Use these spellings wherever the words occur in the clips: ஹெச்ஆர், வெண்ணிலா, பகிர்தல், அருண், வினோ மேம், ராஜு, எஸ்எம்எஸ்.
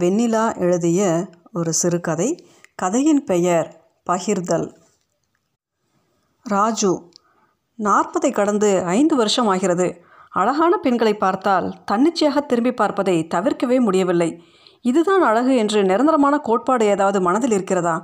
வெண்ணிலா எழுதிய ஒரு சிறுகதை. கதையின் பெயர் பகிர்தல். ராஜு 40 கடந்து 5 வருஷம் ஆகிறது. அழகான பெண்களை பார்த்தால் தன்னிச்சையாக திரும்பி பார்ப்பதை தவிர்க்கவே முடியவில்லை. இதுதான் அழகு என்று நிரந்தரமான கோட்பாடு ஏதாவது மனதில் இருக்கிறதா?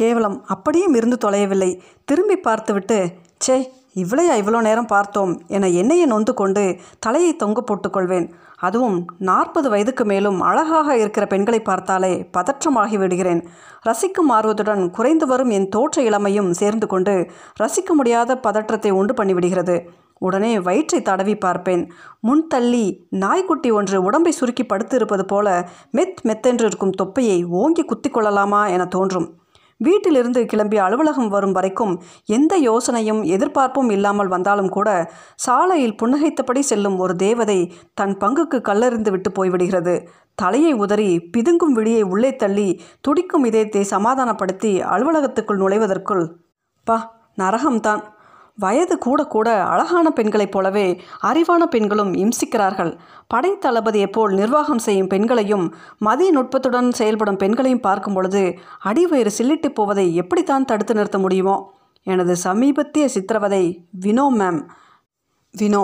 கேவலம் அப்படியே இருந்து தொலையவில்லை. திரும்பி பார்த்துவிட்டு சே இவ்வளையா இவ்வளோ நேரம் பார்த்தோம் என என்னையே நொந்து கொண்டு தலையை தொங்க போட்டுக்கொள்வேன். அதுவும் 40 வயதுக்கு மேலும் அழகாக இருக்கிற பெண்களை பார்த்தாலே பதற்றமாகி விடுகிறேன். ரசிக்கும் ஆர்வத்துடன் குறைந்து வரும் என் தோற்ற இளமையும் சேர்ந்து கொண்டு ரசிக்க முடியாத பதற்றத்தை உண்டு பண்ணிவிடுகிறது. உடனே வயிற்றை தடவி பார்ப்பேன். முன் தள்ளி நாய்க்குட்டி ஒன்று உடம்பை சுருக்கி படுத்து இருப்பது போல மெத்தென்று இருக்கும் தொப்பையை ஓங்கி குத்தி கொள்ளலாமா என தோன்றும். வீட்டிலிருந்து கிளம்பி அலுவலகம் வரும் வரைக்கும் எந்த யோசனையும் எதிர்பார்ப்பும் இல்லாமல் வந்தாலும் கூட சாலையில் புன்னகைத்தபடி செல்லும் ஒரு தேவதை தன் பங்குக்கு கல்லறிந்து விட்டு போய்விடுகிறது. தலையை உதறி பிதுங்கும் விழியை உள்ளே தள்ளி துடிக்கும் இதயத்தை சமாதானப்படுத்தி அலுவலகத்துக்குள் நுழைவதற்குள் பா நரகம்தான். வயது கூட கூட அழகான பெண்களைப் போலவே அறிவான பெண்களும் இம்சிக்கிறார்கள். படை தளபதியைப் போல் நிர்வாகம் செய்யும் பெண்களையும் மதிய நுட்பத்துடன் செயல்படும் பெண்களையும் பார்க்கும் பொழுது அடிவயிறு சில்லிட்டு போவதை எப்படித்தான் தடுத்து நிறுத்த முடியுமோ? எனது சமீபத்திய சித்திரவதை வினோ மேம். வினோ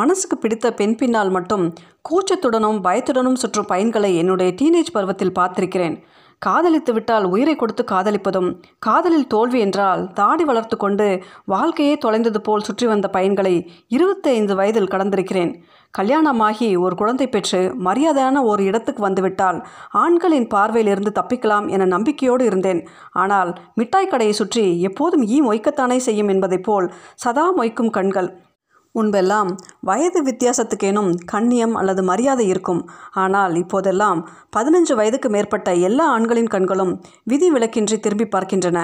மனசுக்கு பிடித்த பெண் பின்னால் மட்டும் கூச்சத்துடனும் பயத்துடனும் சுற்றும் பையன்களை என்னுடைய டீனேஜ் பருவத்தில் பார்த்திருக்கிறேன். காதலித்து விட்டால் உயிரை கொடுத்து காதலிப்பதும், காதலில் தோல்வி என்றால் தாடி வளர்த்து கொண்டு வாழ்க்கையே தொலைந்தது போல் சுற்றி வந்த பையன்களை 25 வயதில் கடந்திருக்கிறேன். கல்யாணமாகி ஒரு குழந்தை பெற்று மரியாதையான ஒரு இடத்துக்கு வந்துவிட்டால் ஆண்களின் பார்வையிலிருந்து தப்பிக்கலாம் என நம்பிக்கையோடு இருந்தேன். ஆனால் மிட்டாய் கடையை சுற்றி எப்போதும் ஈ மொய்க்கத்தானே செய்யும் என்பதைப் போல் சதா மொய்க்கும் கண்கள். முன்பெல்லாம் வயது வித்தியாசத்துக்கேனும் கண்ணியம் அல்லது மரியாதை இருக்கும். ஆனால் இப்போதெல்லாம் 15 வயதுக்கு மேற்பட்ட எல்லா ஆண்களின் கண்களும் விதி விலக்கின்றி திரும்பி பார்க்கின்றன.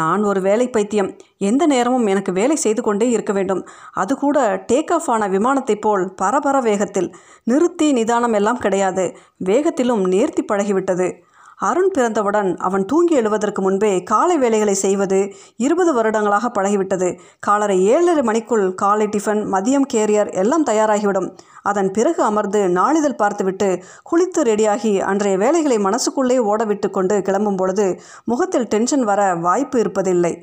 நான் ஒரு வேலை பைத்தியம். எந்த நேரமும் எனக்கு வேலை செய்து கொண்டே இருக்க வேண்டும். அது கூட டேக் ஆஃப் ஆன விமானத்தைப் போல் பரபர வேகத்தில். நிறுத்தி நிதானம் எல்லாம் கிடையாது. வேகத்திலும் நேர்த்தி பழகிவிட்டது. அருண் பிறந்தவுடன் அவன் தூங்கி எழுவதற்கு முன்பே காலை வேலைகளை செய்வது 20 வருடங்களாக பழகிவிட்டது. காலரை 7:30 மணிக்குள் காலை டிஃபன், மதியம் கேரியர் எல்லாம் தயாராகிவிடும். அதன் பிறகு அமர்ந்து நாளிதழ் பார்த்துவிட்டு குளித்து ரெடியாகி அன்றைய வேலைகளை மனசுக்குள்ளே ஓடவிட்டு கொண்டு கிளம்பும் பொழுது முகத்தில் டென்ஷன் வர வாய்ப்பு இருப்பதில்லை.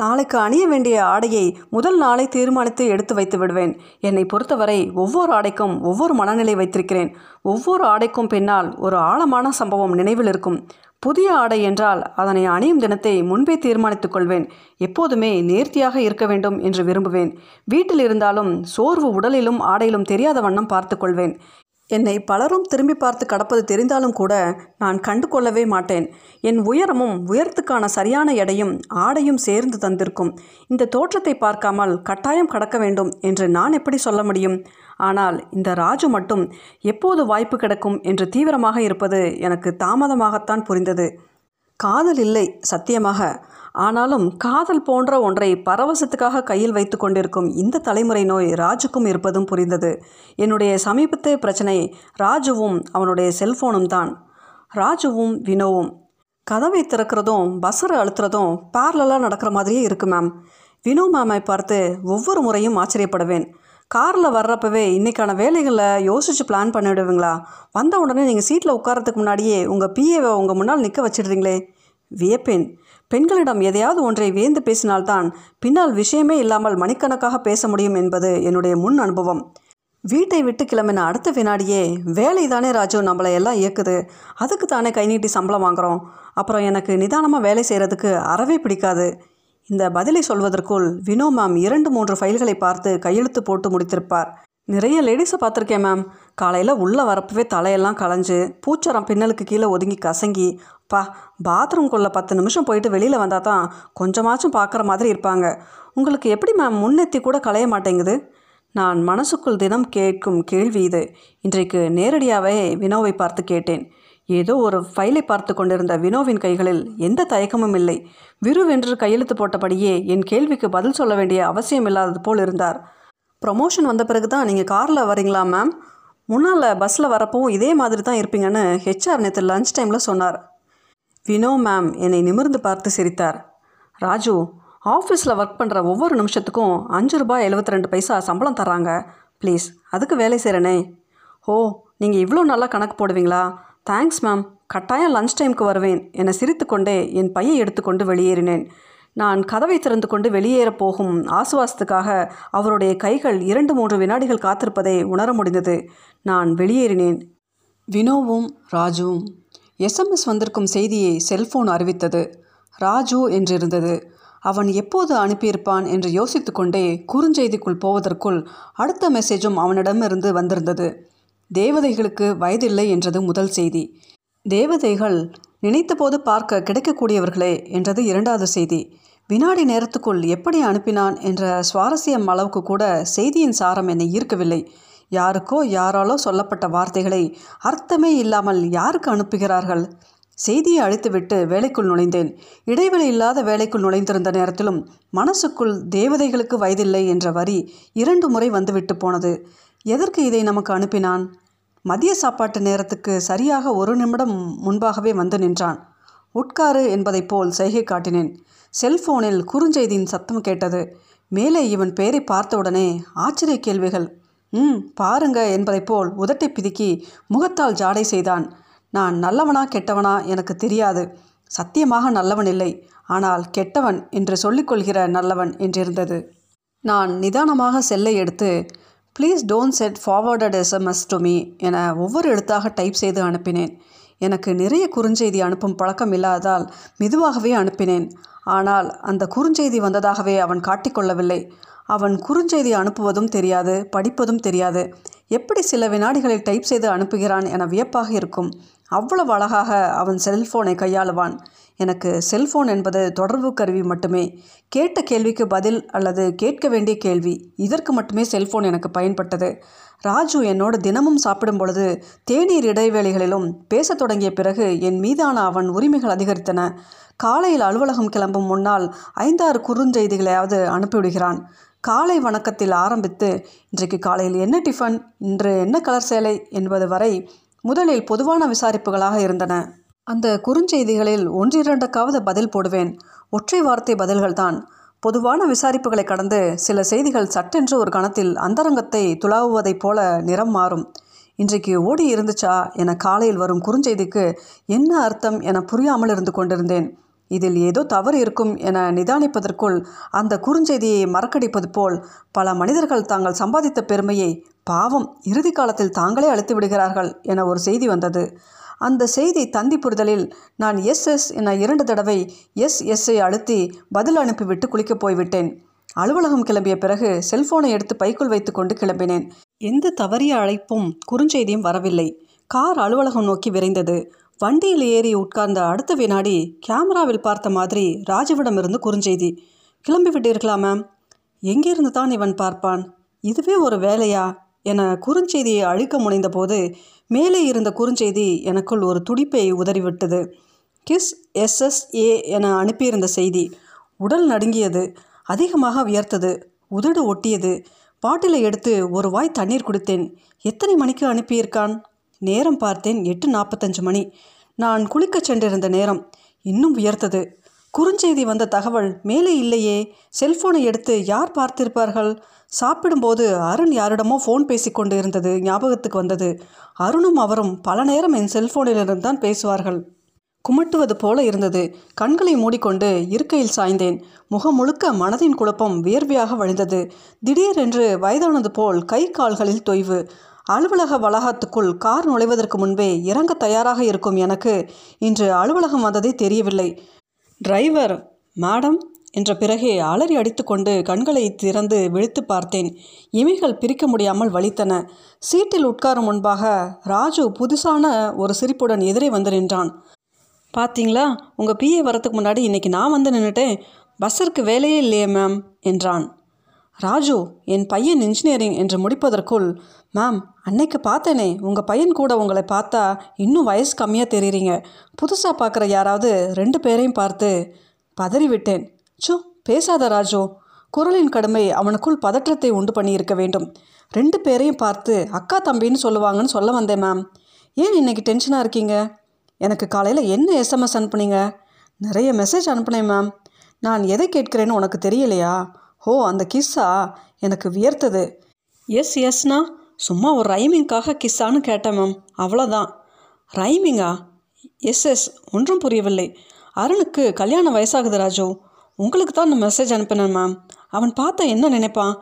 நாளைக்கு அணிய வேண்டிய ஆடையை முதல் நாளை தீர்மானித்து எடுத்து வைத்து விடுவேன். என்னை பொறுத்தவரை ஒவ்வொரு ஆடைக்கும் ஒவ்வொரு மனநிலை வைத்திருக்கிறேன். ஒவ்வொரு ஆடைக்கும் பின்னால் ஒரு ஆழமான சம்பவம் நினைவில் இருக்கும். புதிய ஆடை என்றால் அதனை அணியும் தினத்தை முன்பே தீர்மானித்துக் கொள்வேன். எப்போதுமே நேர்த்தியாக இருக்க வேண்டும் என்று விரும்புவேன். வீட்டில் இருந்தாலும் சோர்வு உடலிலும் ஆடையிலும் தெரியாத வண்ணம் பார்த்துக்கொள்வேன். என்னை பலரும் திரும்பி பார்த்து கடப்பது தெரிந்தாலும் கூட நான் கண்டு கொள்ளவே மாட்டேன். என் உயரமும் உயரத்துக்கான சரியான எடையும் ஆடையும் சேர்ந்து தந்திருக்கும். இந்த தோற்றத்தை பார்க்காமல் கட்டாயம் கடக்க வேண்டும் என்று நான் எப்படி சொல்ல முடியும்? ஆனால் இந்த ராஜு மட்டும் எப்போது வாய்ப்பு கிடைக்கும் என்று தீவிரமாக இருப்பது எனக்கு தாமதமாகத்தான் புரிந்தது. காதல் இல்லை சத்தியமாக. ஆனாலும் காதல் போன்ற ஒன்றை பரவசத்துக்காக கையில் வைத்து கொண்டிருக்கும் இந்த தலைமுறை நோய் ராஜுக்கும் இருப்பதும் புரிந்தது. என்னுடைய சமீபத்திய பிரச்சனை ராஜுவும் அவனுடைய செல்போனும் தான். ராஜுவும் வினோவும் கதவை திறக்கிறதும் பஸ்ஸரை அழுத்துறதும் பேரலாக நடக்கிற மாதிரியே இருக்கு மேம். வினோ மேமை பார்த்து ஒவ்வொரு முறையும் ஆச்சரியப்படுவேன். காரில் வர்றப்பவே இன்றைக்கான வேலைகளை யோசித்து பிளான் பண்ணிவிடுவீங்களா? வந்த உடனே நீங்கள் சீட்டில் உட்காரத்துக்கு முன்னாடியே உங்கள் பிஏவை உங்கள் முன்னால் நிற்க வச்சிடுறீங்களே. வியப்பேன். பெண்களிடம் எதையாவது ஒன்றை வியந்து பேசினால்தான் பின்னால் விஷயமே இல்லாமல் மணிக்கணக்காக பேச முடியும் என்பது என்னுடைய முன் அனுபவம். வீட்டை விட்டு கிளம்பின அடுத்த வினாடியே வேலை தானே ராஜு நம்மளை எல்லாம் இயக்குது, அதுக்கு தானே கை நீட்டி சம்பளம் வாங்குகிறோம், அப்புறம் எனக்கு நிதானமாக வேலை செய்கிறதுக்கு அறவே பிடிக்காது. இந்த பதிலை சொல்வதற்குள் வினோ மேம் 2-3 ஃபைல்களை பார்த்து கையெழுத்து போட்டு முடித்திருப்பார். நிறைய லேடிஸை பார்த்துருக்கேன் மேம். காலையில் உள்ளே வரப்பவே தலையெல்லாம் களைஞ்சு பூச்சரம் பின்னலுக்கு கீழே ஒதுங்கி கசங்கி பாத்ரூம்குள்ளே 10 நிமிஷம் போயிட்டு வெளியில் வந்தால் தான் கொஞ்சமாச்சும் பார்க்குற மாதிரி இருப்பாங்க. உங்களுக்கு எப்படி மேம் முன்னெத்தி கூட களைய மாட்டேங்குது? நான் மனசுக்குள் தினம் கேட்கும் கேள்வி இது. இன்றைக்கு நேரடியாகவே வினோவை பார்த்து கேட்டேன். ஏதோ ஒரு ஃபைலை பார்த்து கொண்டிருந்த வினோவின் கைகளில் எந்த தயக்கமும் இல்லை. விறுவென்று கையெழுத்து போட்டபடியே என் கேள்விக்கு பதில் சொல்ல வேண்டிய அவசியம் இல்லாதது போல் இருந்தார். ப்ரமோஷன் வந்த பிறகு தான் நீங்கள் காரில் வரீங்களா மேம்? முன்னால் பஸ்ஸில் வரப்பவும் இதே மாதிரி தான் இருப்பீங்கன்னு ஹெச்ஆர் நேற்று லன்ச் டைமில் சொன்னார். வினோ மேம் என்னை நிமிர்ந்து பார்த்து சிரித்தார். ராஜு ஆஃபீஸில் ஒர்க் பண்ணுற ஒவ்வொரு நிமிஷத்துக்கும் ₹5.72 சம்பளம் தராங்க. ப்ளீஸ் அதுக்கு வேலை செய்கிறனே. ஓ நீங்கள் இவ்வளோ நல்லா கணக்கு போடுவீங்களா? தேங்க்ஸ் மேம், கட்டாயம் லஞ்ச் டைமுக்கு வருவேன் என சிரித்துக்கொண்டே என் பையை எடுத்துக்கொண்டு வெளியேறினேன். நான் கதவை திறந்து கொண்டு வெளியேற போகும் ஆசுவாசத்துக்காக அவருடைய கைகள் 2-3 வினாடிகள் காத்திருப்பதை உணர முடிந்தது. நான் வெளியேறினேன். வினோவும் ராஜுவும். எஸ்எம்எஸ் வந்திருக்கும் செய்தியை செல்போன் அறிவித்தது. ராஜு என்றிருந்தது. அவன் எப்போது அனுப்பியிருப்பான் என்று யோசித்து கொண்டே குறுஞ்செய்திக்குள் போவதற்குள் அடுத்த மெசேஜும் அவனிடமிருந்து வந்திருந்தது. தேவதைகளுக்கு வயதில்லை என்றது முதல் செய்தி. தேவதைகள் நினைத்தபோது பார்க்க கிடைக்கக்கூடியவர்களே என்றது 2வது செய்தி. வினாடி நேரத்துக்குள் எப்படி அனுப்பினான் என்ற சுவாரஸ்யம் அளவுக்கு கூட செய்தியின் சாரம் என்னை ஈர்க்கவில்லை. யாருக்கோ யாராலோ சொல்லப்பட்ட வார்த்தைகளை அர்த்தமே இல்லாமல் யாருக்கு அனுப்புகிறார்கள்? செய்தியை அழித்துவிட்டு வேலைக்குள் நுழைந்தேன். இடைவெளி இல்லாத வேலைக்குள் நுழைந்திருந்த நேரத்திலும் மனசுக்குள் தேவதைகளுக்கு வயதில்லை என்ற வரி 2 முறை வந்துவிட்டு போனது. எதற்கு இதை நமக்கு அனுப்பினான்? மதிய சாப்பாட்டு நேரத்துக்கு சரியாக 1 நிமிடம் முன்பாகவே வந்து நின்றான். உட்காரு என்பதைப் போல் சைகை காட்டினேன். செல்போனில் குறுஞ்செய்தியின் சத்தம் கேட்டது. மேலே இவன் பேரை பார்த்தவுடனே ஆச்சரிய கேள்விகள். பாருங்க என்பதைப் போல் உதட்டை பிதுக்கி முகத்தால் ஜாடை செய்தான். நான் நல்லவனா கெட்டவனா எனக்கு தெரியாது. சத்தியமாக நல்லவன் இல்லை, ஆனால் கெட்டவன் என்று சொல்லிக்கொள்கிற நல்லவன் என்றிருந்தது. நான் நிதானமாக செல்லை எடுத்து please don't set forwarded எஸ்எம்எஸ் to me என ஒவ்வொரு எழுத்தாக டைப் செய்து அனுப்பினேன். எனக்கு நிறைய குறுஞ்செய்தி அனுப்பும் பழக்கம் இல்லாததால் மெதுவாகவே அனுப்பினேன். ஆனால் அந்த குறுஞ்செய்தி வந்ததாகவே அவன் காட்டிக்கொள்ளவில்லை. அவன் குறுஞ்செய்தி அனுப்புவதும் தெரியாது, படிப்பதும் தெரியாது. எப்படி சில வினாடிகளில் டைப் செய்து அனுப்புகிறான் என வியப்பாக இருக்கும். அவ்வளவு அழகாக அவன் செல்போனை கையாளுவான். எனக்கு செல்போன் என்பது தொடர்பு கருவி மட்டுமே. கேட்ட கேள்விக்கு பதில் அல்லது கேட்க வேண்டிய கேள்வி, இதற்கு மட்டுமே செல்போன் எனக்கு பயன்பட்டது. ராஜு என்னோடு தினமும் சாப்பிடும் பொழுது தேநீர் இடைவேளைகளிலும் பேசத் தொடங்கிய பிறகு என் மீதான அவன் உரிமைகள் அதிகரித்தன. காலையில் அலுவலகம் கிளம்பும் முன்னால் 5-6 குறுஞ்செய்திகளையாவது அனுப்பிவிடுகிறான். காலை வணக்கத்தில் ஆரம்பித்து இன்றைக்கு காலையில் என்ன டிஃபன், இன்று என்ன கலர் சேலை என்பது வரை முதலில் பொதுவான விசாரிப்புகளாக இருந்தன. அந்த குறுஞ்செய்திகளில் 1-2க்காவது பதில் போடுவேன். ஒற்றை வார்த்தை பதில்கள்தான். பொதுவான விசாரிப்புகளை கடந்து சில செய்திகள் சட்டென்று ஒரு கணத்தில் அந்தரங்கத்தை துளாவுவதைப் போல நிறம் மாறும். இன்றைக்கு ஓடி இருந்துச்சா என காலையில் வரும் குறுஞ்செய்திக்கு என்ன அர்த்தம் என புரியாமல் இருந்து கொண்டிருந்தேன். இதில் ஏதோ தவறு இருக்கும் என நிதானிப்பதற்குள் அந்த குறுஞ்செய்தியை மறக்கடிப்பது போல் பல மனிதர்கள் தாங்கள் சம்பாதித்த பெருமையை பாவம் இறுதி காலத்தில் தாங்களே அழித்து விடுகிறார்கள் என ஒரு செய்தி வந்தது. அந்த செய்தி தந்தி புரிதலில் நான் எஸ் என 2 தடவை எஸ்ஐ அழுத்தி பதில் அனுப்பிவிட்டு குளிக்கப் போய்விட்டேன். அலுவலகம் கிளம்பிய பிறகு செல்போனை எடுத்து பைக்குள் வைத்து கொண்டு கிளம்பினேன். எந்த தவறிய அழைப்பும் குறுஞ்செய்தியும் வரவில்லை. கார் அலுவலகம் நோக்கி விரைந்தது. வண்டியில் ஏறி உட்கார்ந்த அடுத்த வினாடி கேமராவில் பார்த்த மாதிரி ராஜுவிடமிருந்து குறுஞ்செய்தி. கிளம்பிவிட்டீர்களா மேம்? எங்கிருந்து தான் இவன் பார்ப்பான்? இதுவே ஒரு வேலையா என குறுஞ்செய்தியை அழிக்க முனைந்தபோது மேலே இருந்த குறுஞ்செய்தி எனக்குள் ஒரு துடிப்பை உதறிவிட்டது. கிஸ் எஸ்எஸ்ஏ என அனுப்பியிருந்த செய்தி. உடல் நடுங்கியது, அதிகமாக வியர்த்தது, உதடு ஒட்டியது. பாட்டிலை எடுத்து ஒரு வாய் தண்ணீர் குடித்தேன். எத்தனை மணிக்கு அனுப்பியிருக்கான்? நேரம் பார்த்தேன், 8:45 மணி. நான் குளிக்க சென்றிருந்த நேரம். இன்னும் வியர்த்தது. குறுஞ்செய்தி வந்த தகவல் மேலே இல்லையே. செல்போனை எடுத்து யார் பார்த்திருப்பார்கள்? சாப்பிடும்போது அருண் யாரிடமோ ஃபோன் பேசிக்கொண்டு இருந்தது ஞாபகத்துக்கு வந்தது. அருணும் அவரும் பல நேரம் என் செல்போனிலிருந்து தான் பேசுவார்கள். குமட்டுவது போல இருந்தது. கண்களை மூடிக்கொண்டு இருக்கையில் சாய்ந்தேன். முகம் முழுக்க மனதின் குழப்பம் வியர்வையாக வழிந்தது. திடீரென்று வயதானது போல் கை கால்களில் தொய்வு. அலுவலக வளாகத்துக்குள் கார் நுழைவதற்கு முன்பே இறங்க தயாராக இருக்கும் எனக்கு இன்று அலுவலகம் வந்ததே தெரியவில்லை. டிரைவர் மேடம் என்ற பிறகே அலறி அடித்துக்கொண்டு கண்களை திறந்து விழித்து பார்த்தேன். இமைகள் பிரிக்க முடியாமல் வலித்தன. சீட்டில் உட்காரும் முன்பாக ராஜு புதுசான ஒரு சிரிப்புடன் எதிரே வந்து நின்றான். பார்த்தீங்களா, உங்கள் பிஏ வரத்துக்கு முன்னாடி இன்னைக்கு நான் வந்து நின்றுட்டேன். பஸ்ஸிற்கு வேலையே இல்லையே மேம் என்றான். ராஜு, என் பையன் இன்ஜினியரிங் என்று முடிப்பதற்குள், மேம் அன்னைக்கு பார்த்தேனே, உங்கள் பையன் கூட உங்களை பார்த்தா இன்னும் வயசு கம்மியாக தெரியுறீங்க. புதுசாக பார்க்குற யாராவது 2 பேரையும் பார்த்து பதறிவிட்டேன். சோ பேசாத ராஜு. குரலின் கடுமை அவனுக்குள் பதற்றத்தை உண்டு பண்ணியிருக்க வேண்டும். 2 பேரையும் பார்த்து அக்கா தம்பின்னு சொல்லுவாங்கன்னு சொல்ல வந்தேன் மேம். ஏன் இன்னைக்கு டென்ஷனாக இருக்கீங்க? எனக்கு காலையில் என்ன எஸ்எம்எஸ் அனுப்புனீங்க? நிறைய மெசேஜ் அனுப்புனேன் மேம். நான் எதை கேட்கிறேன்னு உனக்கு தெரியலையா? ஓ, அந்த கிஸ்ஸா? எனக்கு வியர்த்தது. எஸ்னா சும்மா ஒரு ரைமிங்காக கிஸ்ஸான்னு கேட்டேன் மேம், அவ்வளோதான். ரைமிங்கா? எஸ் எஸ், ஒன்றும் புரியவில்லை. அருணுக்கு கல்யாண வயசாகுது ராஜு. உங்களுக்கு தான் நான் மெசேஜ் அனுப்பினேன் மேம். அவன் பார்த்தா என்ன நினைப்பான்?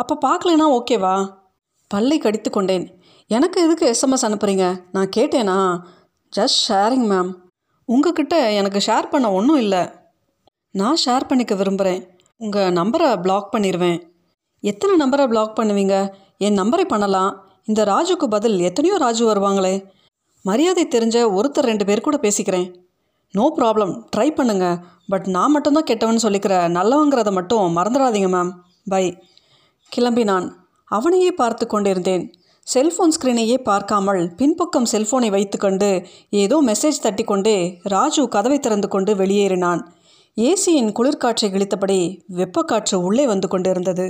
அப்போ பார்க்கலனா ஓகேவா? பல்லை கடித்து கொண்டேன். எனக்கு எதுக்கு எஸ்எம்எஸ் அனுப்புகிறீங்க? நான் கேட்டேனா? Just sharing ma'am. உங்ககிட்ட எனக்கு ஷேர் பண்ண ஒன்றும் இல்லை. நான் ஷேர் பண்ணிக்க விரும்புகிறேன். உங்கள் நம்பரை பிளாக் பண்ணிடுவேன். எத்தனை நம்பரை பிளாக் பண்ணுவீங்க? என் நம்பரை பண்ணலாம். இந்த ராஜுக்கு பதில் எத்தனையோ ராஜு வருவாங்களே. மரியாதை தெரிஞ்ச ஒருத்தர் 2 பேர் கூட பேசிக்கிறேன். நோ ப்ராப்ளம், ட்ரை பண்ணுங்கள். பட் நான் மட்டும்தான் கெட்டவன்னு சொல்லிக்கிற நல்லவங்கிறத மட்டும் மறந்துடாதீங்க மேம். பை. கிளம்பி நான் அவனையே பார்த்து கொண்டிருந்தேன். செல்ஃபோன் ஸ்க்ரீனையே பார்க்காமல் பின்பக்கம் செல்ஃபோனை வைத்துக்கொண்டு ஏதோ மெசேஜ் தட்டிக்கொண்டே ராஜு கதவை திறந்து கொண்டு வெளியேறினான். ஏசியின் குளிர்காற்றை கிழித்தபடி வெப்பக்காற்று உள்ளே வந்து கொண்டிருந்தது.